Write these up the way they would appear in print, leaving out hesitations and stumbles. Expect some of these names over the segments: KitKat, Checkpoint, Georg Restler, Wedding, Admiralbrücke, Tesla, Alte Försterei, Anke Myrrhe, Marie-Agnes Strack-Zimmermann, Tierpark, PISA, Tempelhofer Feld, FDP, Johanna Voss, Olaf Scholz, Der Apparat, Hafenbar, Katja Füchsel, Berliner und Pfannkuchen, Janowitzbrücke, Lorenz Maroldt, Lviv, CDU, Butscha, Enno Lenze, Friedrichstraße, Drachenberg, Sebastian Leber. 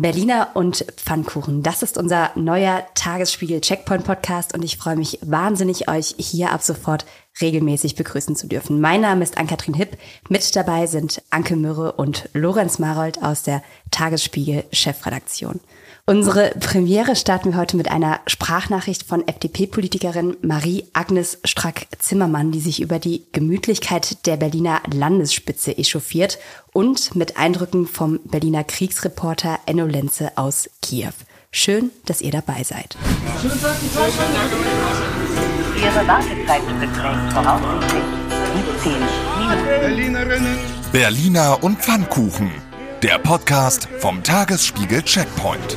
Berliner und Pfannkuchen, das ist unser neuer Tagesspiegel-Checkpoint-Podcast und ich freue mich wahnsinnig, euch hier ab sofort regelmäßig begrüßen zu dürfen. Mein Name ist Ann-Kathrin Hipp, mit dabei sind Anke Myrrhe und Lorenz Maroldt aus der Tagesspiegel-Chefredaktion. Unsere Premiere starten wir heute mit einer Sprachnachricht von FDP-Politikerin Marie-Agnes Strack-Zimmermann, die sich über die Gemütlichkeit der Berliner Landesspitze echauffiert und mit Eindrücken vom Berliner Kriegsreporter Enno Lenze aus Kiew. Schön, dass ihr dabei seid. Schönen Tag, Ihre Wartezeit beträgt voraussichtlich 17 Minuten. Berlinerinnen. Berliner und Pfannkuchen. Der Podcast vom Tagesspiegel Checkpoint.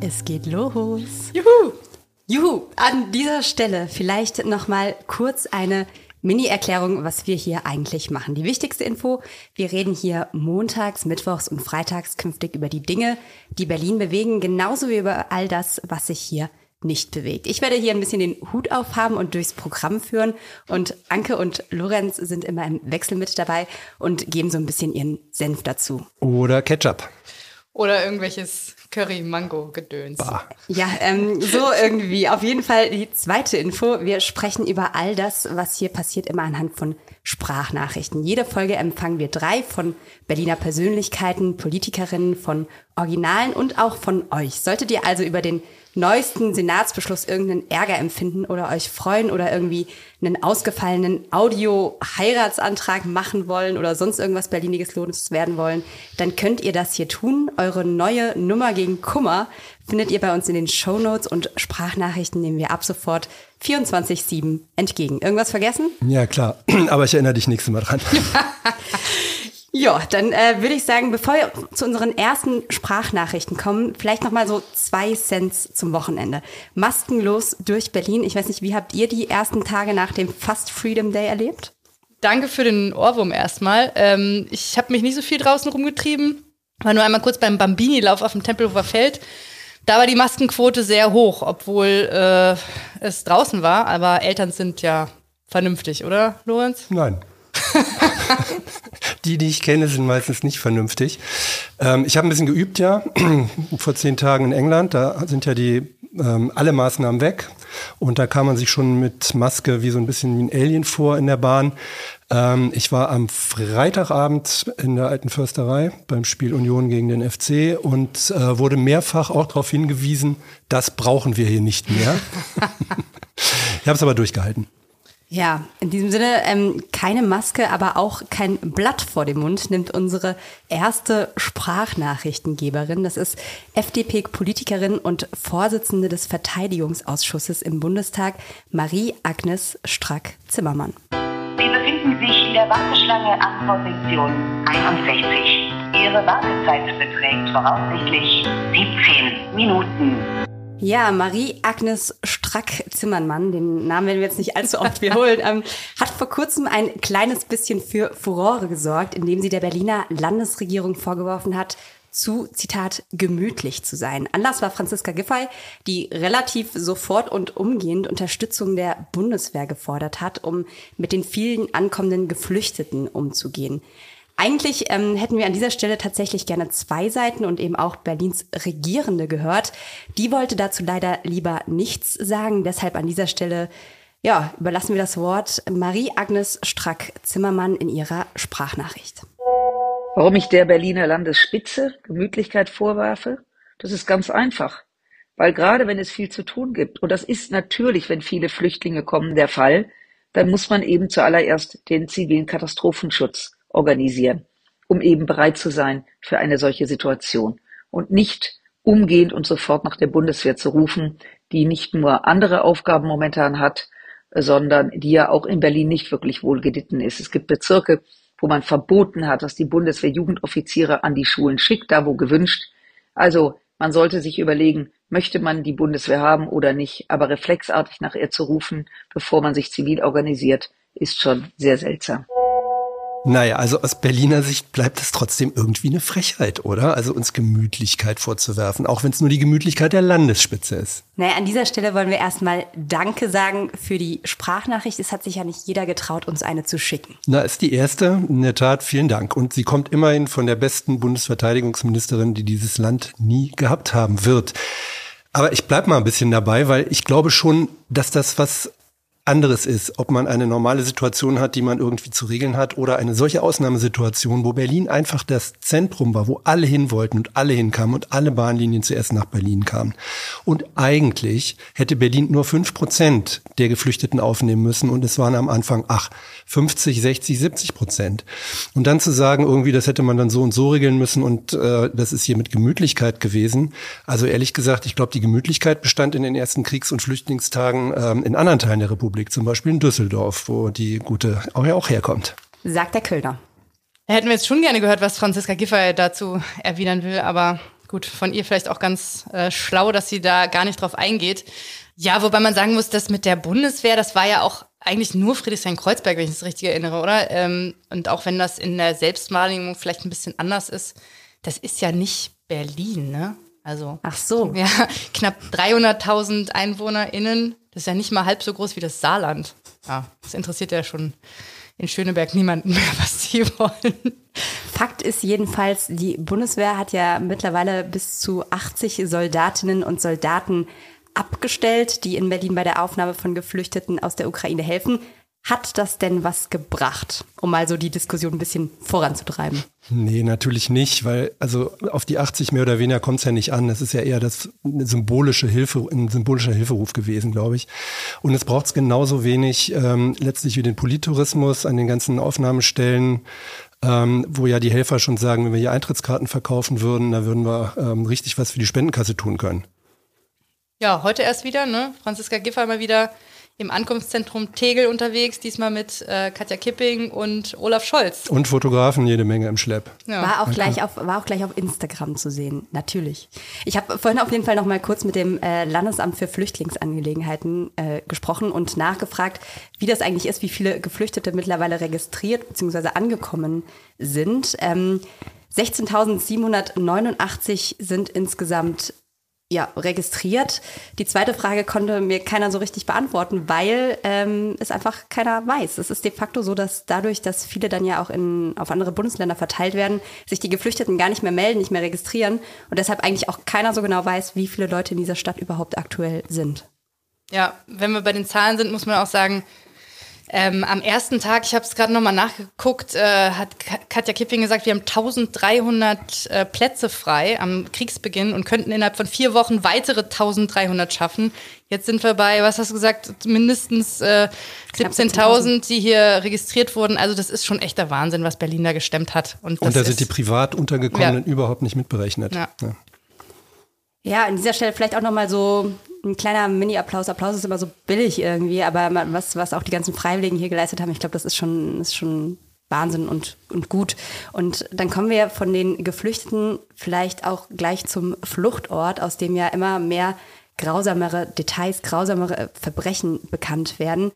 Es geht los. Juhu! Juhu! An dieser Stelle vielleicht nochmal kurz eine Mini-Erklärung, was wir hier eigentlich machen. Die wichtigste Info: Wir reden hier montags, mittwochs und freitags künftig über die Dinge, die Berlin bewegen, genauso wie über all das, was sich hier nicht bewegt. Ich werde hier ein bisschen den Hut aufhaben und durchs Programm führen und Anke und Lorenz sind immer im Wechsel mit dabei und geben so ein bisschen ihren Senf dazu. Oder Ketchup. Oder irgendwelches Curry-Mango-Gedöns. Bah. Ja, so irgendwie. Auf jeden Fall die zweite Info. Wir sprechen über all das, was hier passiert, immer anhand von Sprachnachrichten. Jede Folge empfangen wir 3 von Berliner Persönlichkeiten, Politikerinnen, von Originalen und auch von euch. Solltet ihr also über den neuesten Senatsbeschluss irgendeinen Ärger empfinden oder euch freuen oder irgendwie einen ausgefallenen Audio-Heiratsantrag machen wollen oder sonst irgendwas Berliniges loswerden wollen, dann könnt ihr das hier tun. Eure neue Nummer gegen Kummer findet ihr bei uns in den Shownotes und Sprachnachrichten nehmen wir ab sofort 24/7 entgegen. Irgendwas vergessen? Ja, klar. Aber ich erinnere dich nächstes Mal dran. Ja, dann würde ich sagen, bevor wir zu unseren ersten Sprachnachrichten kommen, vielleicht nochmal so 2 Cents zum Wochenende. Maskenlos durch Berlin. Ich weiß nicht, wie habt ihr die ersten Tage nach dem Fast Freedom Day erlebt? Danke für den Ohrwurm erstmal. Ich habe mich nicht so viel draußen rumgetrieben. War nur einmal kurz beim Bambini-Lauf auf dem Tempelhofer Feld. Da war die Maskenquote sehr hoch, obwohl es draußen war. Aber Eltern sind ja vernünftig, oder, Lorenz? Nein. Die ich kenne, sind meistens nicht vernünftig. Ich habe ein bisschen geübt, ja, vor 10 Tagen in England. Da sind ja alle Maßnahmen weg. Und da kam man sich schon mit Maske wie so ein bisschen wie ein Alien vor in der Bahn. Ich war am Freitagabend in der Alten Försterei beim Spiel Union gegen den FC und wurde mehrfach auch darauf hingewiesen, das brauchen wir hier nicht mehr. Ich habe es aber durchgehalten. Ja, in diesem Sinne, keine Maske, aber auch kein Blatt vor dem Mund nimmt unsere erste Sprachnachrichtengeberin. Das ist FDP-Politikerin und Vorsitzende des Verteidigungsausschusses im Bundestag, Marie-Agnes Strack-Zimmermann. Sie befinden sich in der Warteschlange an Position 61. Ihre Wartezeit beträgt voraussichtlich 17 Minuten. Ja, Marie-Agnes Strack-Zimmermann, den Namen werden wir jetzt nicht allzu oft wiederholen, hat vor kurzem ein kleines bisschen für Furore gesorgt, indem sie der Berliner Landesregierung vorgeworfen hat, zu, Zitat, gemütlich zu sein. Anlass war Franziska Giffey, die relativ sofort und umgehend Unterstützung der Bundeswehr gefordert hat, um mit den vielen ankommenden Geflüchteten umzugehen. Eigentlich hätten wir an dieser Stelle tatsächlich gerne 2 Seiten und eben auch Berlins Regierende gehört. Die wollte dazu leider lieber nichts sagen. Deshalb an dieser Stelle überlassen wir das Wort Marie-Agnes Strack-Zimmermann in ihrer Sprachnachricht. Warum ich der Berliner Landesspitze Gemütlichkeit vorwerfe, das ist ganz einfach. Weil gerade wenn es viel zu tun gibt, und das ist natürlich, wenn viele Flüchtlinge kommen, der Fall, dann muss man eben zuallererst den zivilen Katastrophenschutz organisieren, um eben bereit zu sein für eine solche Situation und nicht umgehend und sofort nach der Bundeswehr zu rufen, die nicht nur andere Aufgaben momentan hat, sondern die ja auch in Berlin nicht wirklich wohlgelitten ist. Es gibt Bezirke, wo man verboten hat, dass die Bundeswehr Jugendoffiziere an die Schulen schickt, da wo gewünscht. Also man sollte sich überlegen, möchte man die Bundeswehr haben oder nicht, aber reflexartig nach ihr zu rufen, bevor man sich zivil organisiert, ist schon sehr seltsam. Naja, also aus Berliner Sicht bleibt das trotzdem irgendwie eine Frechheit, oder? Also uns Gemütlichkeit vorzuwerfen, auch wenn es nur die Gemütlichkeit der Landesspitze ist. Naja, an dieser Stelle wollen wir erstmal Danke sagen für die Sprachnachricht. Es hat sich ja nicht jeder getraut, uns eine zu schicken. Na, ist die erste. In der Tat, vielen Dank. Und sie kommt immerhin von der besten Bundesverteidigungsministerin, die dieses Land nie gehabt haben wird. Aber ich bleib mal ein bisschen dabei, weil ich glaube schon, dass das was anderes ist, ob man eine normale Situation hat, die man irgendwie zu regeln hat, oder eine solche Ausnahmesituation, wo Berlin einfach das Zentrum war, wo alle hin wollten und alle hinkamen und alle Bahnlinien zuerst nach Berlin kamen. Und eigentlich hätte Berlin nur 5% der Geflüchteten aufnehmen müssen und es waren am Anfang 50, 60, 70%. Und dann zu sagen, irgendwie, das hätte man dann so und so regeln müssen und das ist hier mit Gemütlichkeit gewesen. Also ehrlich gesagt, ich glaube, die Gemütlichkeit bestand in den ersten Kriegs- und Flüchtlingstagen in anderen Teilen der Republik. Zum Beispiel in Düsseldorf, wo die Gute auch herkommt. Sagt der Kölner. Hätten wir jetzt schon gerne gehört, was Franziska Giffey dazu erwidern will, aber gut, von ihr vielleicht auch ganz schlau, dass sie da gar nicht drauf eingeht. Ja, wobei man sagen muss, das mit der Bundeswehr, das war ja auch eigentlich nur Friedrichshain-Kreuzberg, wenn ich das richtig erinnere, oder? Und auch wenn das in der Selbstwahrnehmung vielleicht ein bisschen anders ist, das ist ja nicht Berlin, ne? Also, ach so. Ja, knapp 300.000 EinwohnerInnen. Das ist ja nicht mal halb so groß wie das Saarland. Ja, das interessiert ja schon in Schöneberg niemanden mehr, was sie wollen. Fakt ist jedenfalls, die Bundeswehr hat ja mittlerweile bis zu 80 Soldatinnen und Soldaten abgestellt, die in Berlin bei der Aufnahme von Geflüchteten aus der Ukraine helfen. Hat das denn was gebracht, um mal so die Diskussion ein bisschen voranzutreiben? Nee, natürlich nicht, weil also auf die 80 mehr oder weniger kommt es ja nicht an. Das ist ja eher ein symbolischer Hilferuf gewesen, glaube ich. Und es braucht es genauso wenig letztlich wie den Polittourismus an den ganzen Aufnahmestellen, wo ja die Helfer schon sagen, wenn wir hier Eintrittskarten verkaufen würden, da würden wir richtig was für die Spendenkasse tun können. Ja, heute erst wieder, ne? Franziska Giffey mal wieder im Ankunftszentrum Tegel unterwegs, diesmal mit Katja Kipping und Olaf Scholz. Und Fotografen jede Menge im Schlepp. Ja. War auch gleich auf Instagram zu sehen, natürlich. Ich habe vorhin auf jeden Fall noch mal kurz mit dem Landesamt für Flüchtlingsangelegenheiten gesprochen und nachgefragt, wie das eigentlich ist, wie viele Geflüchtete mittlerweile registriert bzw. angekommen sind. 16.789 sind insgesamt registriert. Die zweite Frage konnte mir keiner so richtig beantworten, weil es einfach keiner weiß. Es ist de facto so, dass dadurch, dass viele dann ja auch auf andere Bundesländer verteilt werden, sich die Geflüchteten gar nicht mehr melden, nicht mehr registrieren und deshalb eigentlich auch keiner so genau weiß, wie viele Leute in dieser Stadt überhaupt aktuell sind. Ja, wenn wir bei den Zahlen sind, muss man auch sagen, am ersten Tag, ich habe es gerade nochmal nachgeguckt, hat Katja Kipping gesagt, wir haben 1300 Plätze frei am Kriegsbeginn und könnten innerhalb von 4 Wochen weitere 1300 schaffen. Jetzt sind wir bei, was hast du gesagt, mindestens 17.000, die hier registriert wurden. Also das ist schon echter Wahnsinn, was Berlin da gestemmt hat. Und da sind die privat Untergekommenen überhaupt nicht mitberechnet. Ja, an dieser Stelle vielleicht auch nochmal so ein kleiner Mini-Applaus. Applaus ist immer so billig irgendwie, aber was auch die ganzen Freiwilligen hier geleistet haben, ich glaube, das ist schon Wahnsinn und gut. Und dann kommen wir von den Geflüchteten vielleicht auch gleich zum Fluchtort, aus dem ja immer mehr grausamere Details, grausamere Verbrechen bekannt werden.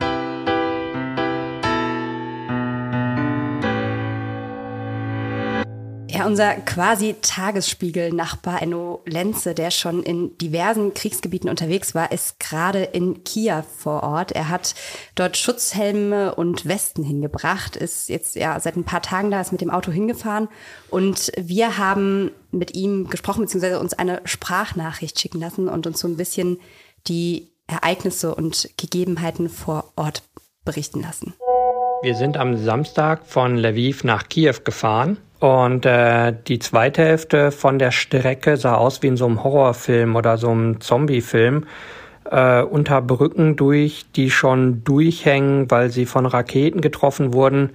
Ja, unser quasi Tagesspiegel-Nachbar Enno Lenze, der schon in diversen Kriegsgebieten unterwegs war, ist gerade in Kiew vor Ort. Er hat dort Schutzhelme und Westen hingebracht, ist jetzt ja seit ein paar Tagen da, ist mit dem Auto hingefahren. Und wir haben mit ihm gesprochen, beziehungsweise uns eine Sprachnachricht schicken lassen und uns so ein bisschen die Ereignisse und Gegebenheiten vor Ort berichten lassen. Wir sind am Samstag von Lviv nach Kiew gefahren. Und die zweite Hälfte von der Strecke sah aus wie in so einem Horrorfilm oder so einem Zombie-Film. Unter Brücken durch, die schon durchhängen, weil sie von Raketen getroffen wurden.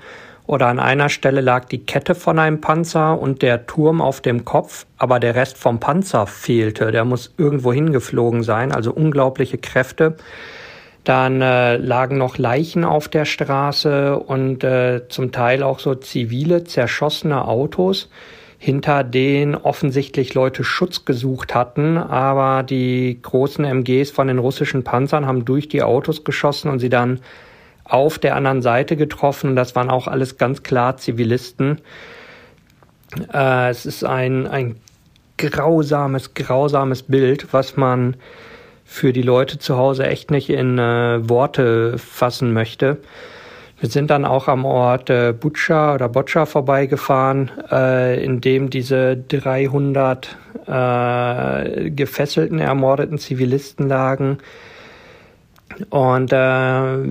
Oder an einer Stelle lag die Kette von einem Panzer und der Turm auf dem Kopf, aber der Rest vom Panzer fehlte. Der muss irgendwo hingeflogen sein, also unglaubliche Kräfte. Dann lagen noch Leichen auf der Straße und zum Teil auch so zivile, zerschossene Autos, hinter denen offensichtlich Leute Schutz gesucht hatten. Aber die großen MGs von den russischen Panzern haben durch die Autos geschossen und sie dann auf der anderen Seite getroffen. Und das waren auch alles ganz klar Zivilisten. Es ist ein grausames Bild, was man für die Leute zu Hause echt nicht in Worte fassen möchte. Wir sind dann auch am Ort Butscha vorbeigefahren, in dem diese 300 gefesselten, ermordeten Zivilisten lagen. Und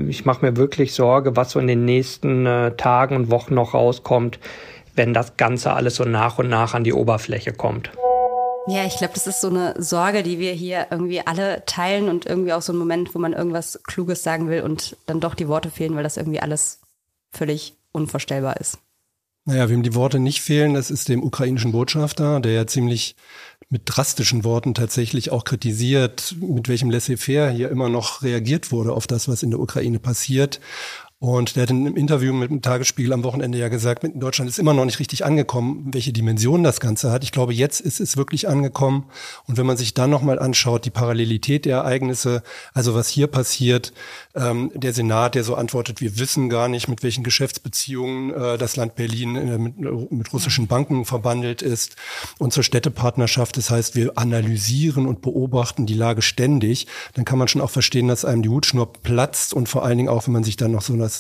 ich mache mir wirklich Sorge, was so in den nächsten Tagen und Wochen noch rauskommt, wenn das Ganze alles so nach und nach an die Oberfläche kommt. Ja, ich glaube, das ist so eine Sorge, die wir hier irgendwie alle teilen und irgendwie auch so ein Moment, wo man irgendwas Kluges sagen will und dann doch die Worte fehlen, weil das irgendwie alles völlig unvorstellbar ist. Naja, wem die Worte nicht fehlen, das ist dem ukrainischen Botschafter, der ja ziemlich mit drastischen Worten tatsächlich auch kritisiert, mit welchem Laissez-faire hier immer noch reagiert wurde auf das, was in der Ukraine passiert. Und der hat in einem Interview mit dem Tagesspiegel am Wochenende ja gesagt, in Deutschland ist immer noch nicht richtig angekommen, welche Dimension das Ganze hat. Ich glaube, jetzt ist es wirklich angekommen. Und wenn man sich dann nochmal anschaut, die Parallelität der Ereignisse, also was hier passiert, der Senat, der so antwortet, wir wissen gar nicht, mit welchen Geschäftsbeziehungen das Land Berlin mit russischen Banken verbandelt ist und zur Städtepartnerschaft. Das heißt, wir analysieren und beobachten die Lage ständig. Dann kann man schon auch verstehen, dass einem die Hutschnur platzt und vor allen Dingen auch, wenn man sich dann noch so was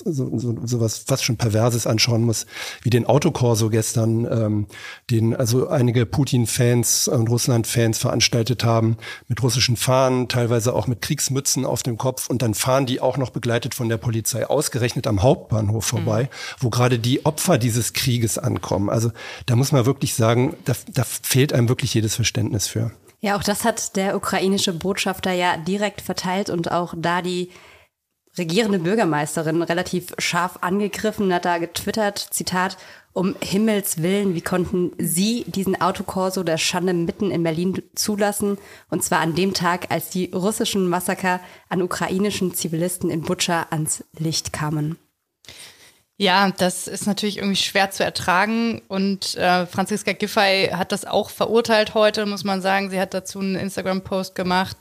fast schon Perverses anschauen muss, wie den Autokorso gestern, den also einige Putin-Fans und Russland-Fans veranstaltet haben, mit russischen Fahnen, teilweise auch mit Kriegsmützen auf dem Kopf, und dann fahren die auch noch begleitet von der Polizei ausgerechnet am Hauptbahnhof vorbei, wo gerade die Opfer dieses Krieges ankommen. Also da muss man wirklich sagen, da fehlt einem wirklich jedes Verständnis für. Ja, auch das hat der ukrainische Botschafter ja direkt verteilt und auch da die regierende Bürgermeisterin relativ scharf angegriffen, hat da getwittert, Zitat, um Himmels Willen, wie konnten Sie diesen Autokorso der Schande mitten in Berlin zulassen? Und zwar an dem Tag, als die russischen Massaker an ukrainischen Zivilisten in Butscha ans Licht kamen. Ja, das ist natürlich irgendwie schwer zu ertragen. Und Franziska Giffey hat das auch verurteilt heute, muss man sagen. Sie hat dazu einen Instagram-Post gemacht.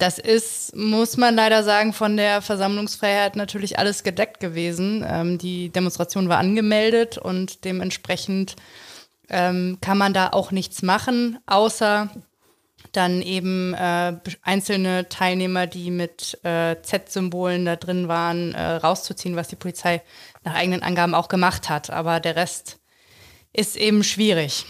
Das ist, muss man leider sagen, von der Versammlungsfreiheit natürlich alles gedeckt gewesen. Die Demonstration war angemeldet und dementsprechend kann man da auch nichts machen, außer dann eben einzelne Teilnehmer, die mit Z-Symbolen da drin waren, rauszuziehen, was die Polizei nach eigenen Angaben auch gemacht hat. Aber der Rest ist eben schwierig.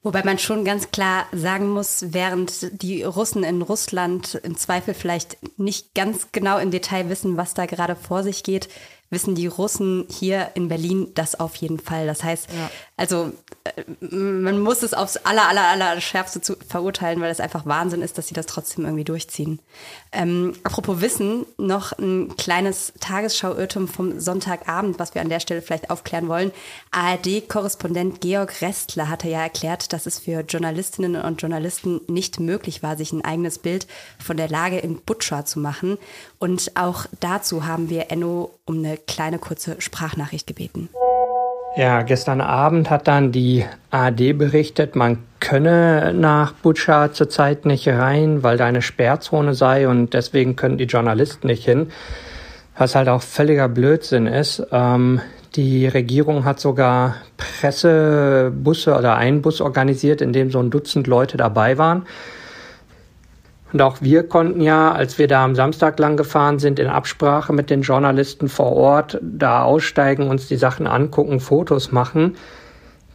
Wobei man schon ganz klar sagen muss, während die Russen in Russland im Zweifel vielleicht nicht ganz genau im Detail wissen, was da gerade vor sich geht, wissen die Russen hier in Berlin das auf jeden Fall. Das heißt, Also man muss es aufs aller Schärfste verurteilen, weil es einfach Wahnsinn ist, dass sie das trotzdem irgendwie durchziehen. Apropos Wissen, noch ein kleines Tagesschau-Irrtum vom Sonntagabend, was wir an der Stelle vielleicht aufklären wollen. ARD-Korrespondent Georg Restler hatte ja erklärt, dass es für Journalistinnen und Journalisten nicht möglich war, sich ein eigenes Bild von der Lage in Butscha zu machen. Und auch dazu haben wir Enno um eine kleine kurze Sprachnachricht gebeten. Ja, gestern Abend hat dann die ARD berichtet, man könne nach Butscha zurzeit nicht rein, weil da eine Sperrzone sei und deswegen könnten die Journalisten nicht hin. Was halt auch völliger Blödsinn ist. Die Regierung hat sogar Pressebusse oder einen Bus organisiert, in dem so ein Dutzend Leute dabei waren. Und auch wir konnten ja, als wir da am Samstag lang gefahren sind, in Absprache mit den Journalisten vor Ort da aussteigen, uns die Sachen angucken, Fotos machen.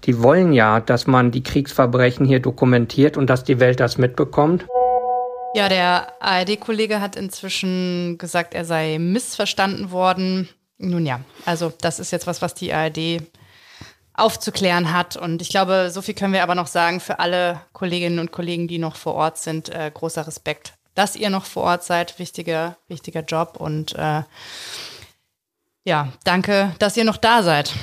Die wollen ja, dass man die Kriegsverbrechen hier dokumentiert und dass die Welt das mitbekommt. Ja, der ARD-Kollege hat inzwischen gesagt, er sei missverstanden worden. Nun ja, also das ist jetzt was die ARD aufzuklären hat. Und ich glaube, so viel können wir aber noch sagen für alle Kolleginnen und Kollegen, die noch vor Ort sind. Großer Respekt, dass ihr noch vor Ort seid. Wichtiger Job. Und danke, dass ihr noch da seid.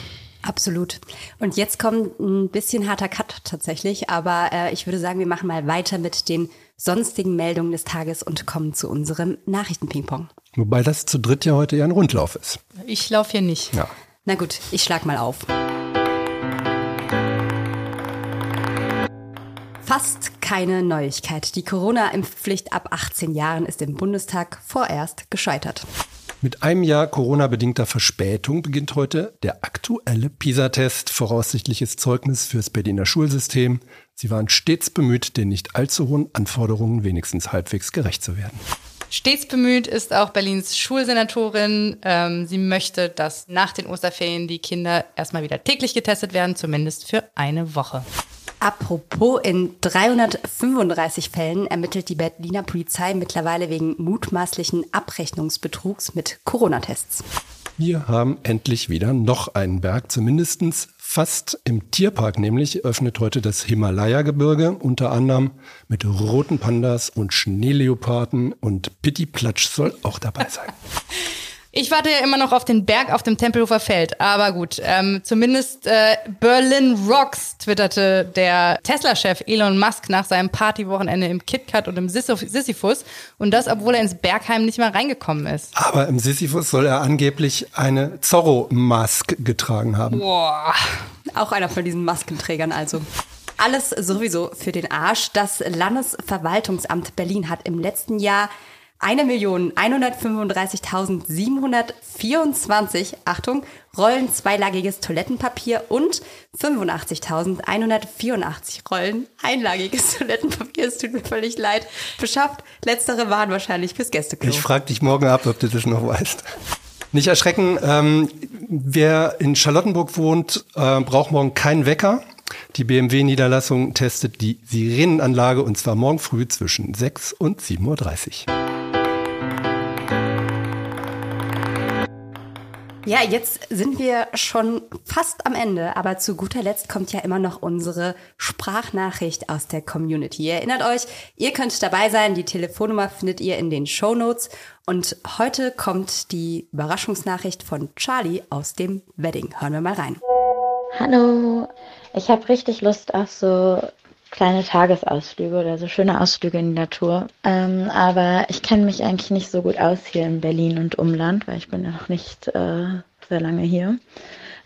Absolut. Und jetzt kommt ein bisschen harter Cut tatsächlich. Aber ich würde sagen, wir machen mal weiter mit den sonstigen Meldungen des Tages und kommen zu unserem Nachrichtenpingpong. Wobei das zu dritt ja heute eher ein Rundlauf ist. Ich laufe hier nicht. Ja. Na gut, ich schlag mal auf. Fast keine Neuigkeit. Die Corona-Impfpflicht ab 18 Jahren ist im Bundestag vorerst gescheitert. Mit einem Jahr Corona-bedingter Verspätung beginnt heute der aktuelle PISA-Test, voraussichtliches Zeugnis fürs Berliner Schulsystem. Sie waren stets bemüht, den nicht allzu hohen Anforderungen wenigstens halbwegs gerecht zu werden. Stets bemüht ist auch Berlins Schulsenatorin. Sie möchte, dass nach den Osterferien die Kinder erstmal wieder täglich getestet werden, zumindest für eine Woche. Apropos, in 335 Fällen ermittelt die Berliner Polizei mittlerweile wegen mutmaßlichen Abrechnungsbetrugs mit Corona-Tests. Wir haben endlich wieder noch einen Berg, zumindest fast im Tierpark, nämlich öffnet heute das Himalaya-Gebirge, unter anderem mit roten Pandas und Schneeleoparden, und Pitti Platsch soll auch dabei sein. Ich warte ja immer noch auf den Berg auf dem Tempelhofer Feld, aber gut, zumindest Berlin Rocks, twitterte der Tesla-Chef Elon Musk nach seinem Partywochenende im KitKat und im Sisyphus, und das, obwohl er ins Berghain nicht mal reingekommen ist. Aber im Sisyphus soll er angeblich eine Zorro-Mask getragen haben. Boah, auch einer von diesen Maskenträgern also. Alles sowieso für den Arsch. Das Landesverwaltungsamt Berlin hat im letzten Jahr 1.135.724, Achtung, Rollen zweilagiges Toilettenpapier und 85.184 Rollen einlagiges Toilettenpapier, es tut mir völlig leid, beschafft. Letztere waren wahrscheinlich fürs Gästeklo. Ich frage dich morgen ab, ob du das noch weißt. Nicht erschrecken, wer in Charlottenburg wohnt, braucht morgen keinen Wecker. Die BMW-Niederlassung testet die Sirenenanlage, und zwar morgen früh zwischen 6 und 7.30 Uhr. Ja, jetzt sind wir schon fast am Ende, aber zu guter Letzt kommt ja immer noch unsere Sprachnachricht aus der Community. Ihr erinnert euch, ihr könnt dabei sein, die Telefonnummer findet ihr in den Shownotes. Und heute kommt die Überraschungsnachricht von Charlie aus dem Wedding. Hören wir mal rein. Hallo, ich habe richtig Lust auf so kleine Tagesausflüge oder so schöne Ausflüge in die Natur. Aber ich kenne mich eigentlich nicht so gut aus hier in Berlin und Umland, weil ich bin ja noch nicht sehr lange hier.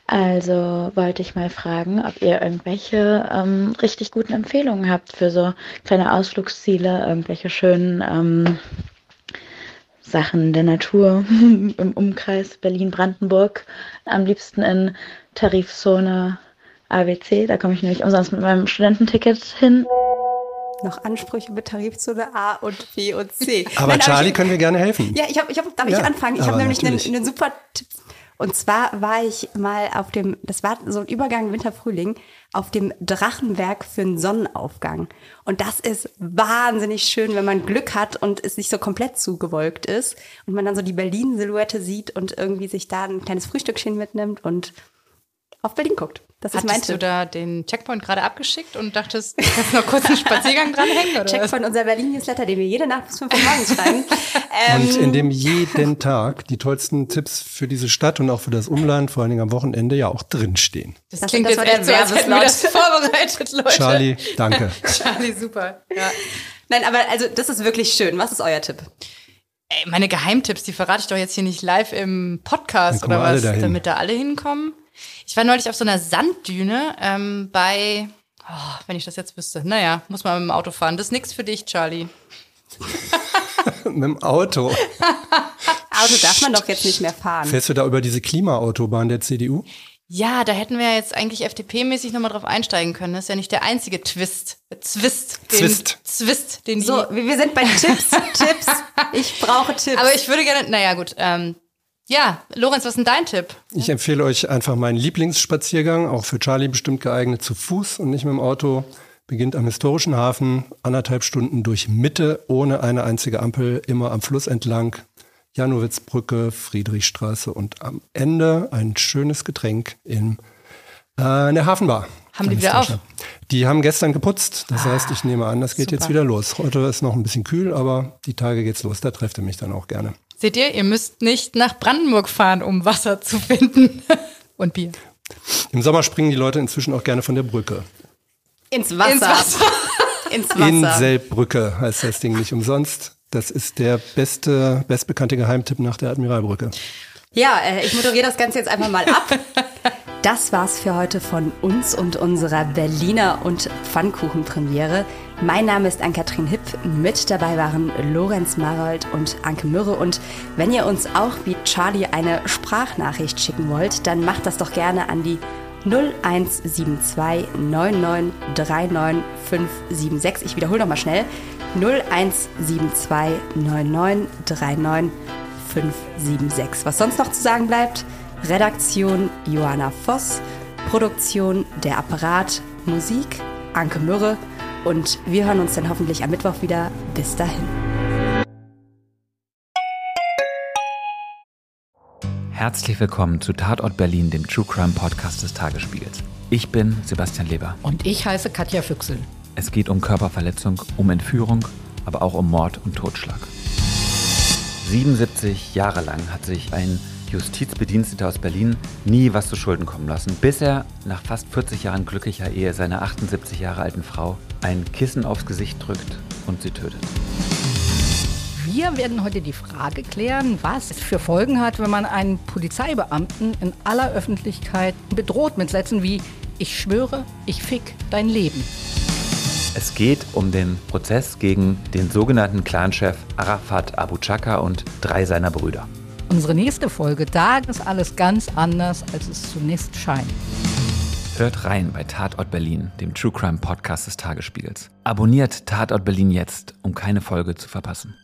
Also wollte ich mal fragen, ob ihr irgendwelche richtig guten Empfehlungen habt für so kleine Ausflugsziele, irgendwelche schönen Sachen der Natur im Umkreis Berlin-Brandenburg. Am liebsten in Tarifzone ABC, da komme ich nämlich umsonst mit meinem Studententicket hin. Noch Ansprüche mit Tarifzone A und B und C. Aber nein, Charlie, können wir gerne helfen. Ja, darf ich anfangen? Ich habe nämlich einen super Tipp. Und zwar war ich mal das war so ein Übergang Winter-Frühling, auf dem Drachenberg für einen Sonnenaufgang. Und das ist wahnsinnig schön, wenn man Glück hat und es nicht so komplett zugewolkt ist und man dann so die Berlin-Silhouette sieht und irgendwie sich da ein kleines Frühstückchen mitnimmt und auf Berlin guckt. Hattest du da den Checkpoint gerade abgeschickt und dachtest, du kannst noch kurz einen Spaziergang dranhängen? Oder Checkpoint, unser Berlin-Newsletter, den wir jede Nacht bis 5 Uhr morgens schreiben. Und in dem jeden Tag die tollsten Tipps für diese Stadt und auch für das Umland, vor allen Dingen am Wochenende, ja auch drinstehen. Das klingt jetzt echt so, als hätten wir das vorbereitet, Leute. Charlie, danke. Charlie, super. Ja. Nein, aber also das ist wirklich schön. Was ist euer Tipp? Ey, meine Geheimtipps, die verrate ich doch jetzt hier nicht live im Podcast oder was, damit da alle hinkommen. Ich war neulich auf so einer Sanddüne wenn ich das jetzt wüsste, naja, muss man mit dem Auto fahren. Das ist nichts für dich, Charlie. Mit dem Auto? Auto darf man doch jetzt nicht mehr fahren. Fährst du da über diese Klimaautobahn der CDU? Ja, da hätten wir ja jetzt eigentlich FDP-mäßig nochmal drauf einsteigen können. Das ist ja nicht der einzige Zwist, den die... So, wir sind bei Tipps. Ich brauche Tipps. Aber ich würde gerne, naja gut, ja, Lorenz, was ist denn dein Tipp? Ich empfehle euch einfach meinen Lieblingsspaziergang, auch für Charlie bestimmt geeignet, zu Fuß und nicht mit dem Auto. Beginnt am historischen Hafen, anderthalb Stunden durch Mitte, ohne eine einzige Ampel, immer am Fluss entlang. Janowitzbrücke, Friedrichstraße und am Ende ein schönes Getränk in der Hafenbar. Haben die wieder auf? Die haben gestern geputzt, das heißt, ich nehme an, das geht super. Jetzt wieder los. Heute ist noch ein bisschen kühl, aber die Tage geht's los, da trefft ihr mich dann auch gerne. Seht ihr, ihr müsst nicht nach Brandenburg fahren, um Wasser zu finden und Bier. Im Sommer springen die Leute inzwischen auch gerne von der Brücke. Ins Wasser. Inselbrücke heißt das Ding nicht umsonst. Das ist der bestbekannte Geheimtipp nach der Admiralbrücke. Ja, ich moderiere das Ganze jetzt einfach mal ab. Das war's für heute von uns und unserer Berliner- und Pfannkuchen-Premiere. Mein Name ist Ann-Kathrin Hipp, mit dabei waren Lorenz Maroldt und Anke Myrrhe. Und wenn ihr uns auch wie Charlie eine Sprachnachricht schicken wollt, dann macht das doch gerne an die 0172 9939576. Ich wiederhole nochmal schnell. 0172 9939576. Was sonst noch zu sagen bleibt? Redaktion Johanna Voss, Produktion Der Apparat, Musik Anke Myrrhe und wir hören uns dann hoffentlich am Mittwoch wieder. Bis dahin. Herzlich willkommen zu Tatort Berlin, dem True Crime Podcast des Tagesspiegels. Ich bin Sebastian Leber. Und ich heiße Katja Füchsel. Es geht um Körperverletzung, um Entführung, aber auch um Mord und Totschlag. 77 Jahre lang hat sich ein Justizbediensteter aus Berlin nie was zu Schulden kommen lassen, bis er nach fast 40 Jahren glücklicher Ehe seiner 78 Jahre alten Frau ein Kissen aufs Gesicht drückt und sie tötet. Wir werden heute die Frage klären, was es für Folgen hat, wenn man einen Polizeibeamten in aller Öffentlichkeit bedroht mit Sätzen wie "Ich schwöre, ich fick dein Leben". Es geht um den Prozess gegen den sogenannten Clanchef Arafat Abu Chaka und 3 seiner Brüder. Unsere nächste Folge, da ist alles ganz anders, als es zunächst scheint. Hört rein bei Tatort Berlin, dem True Crime Podcast des Tagesspiegels. Abonniert Tatort Berlin jetzt, um keine Folge zu verpassen.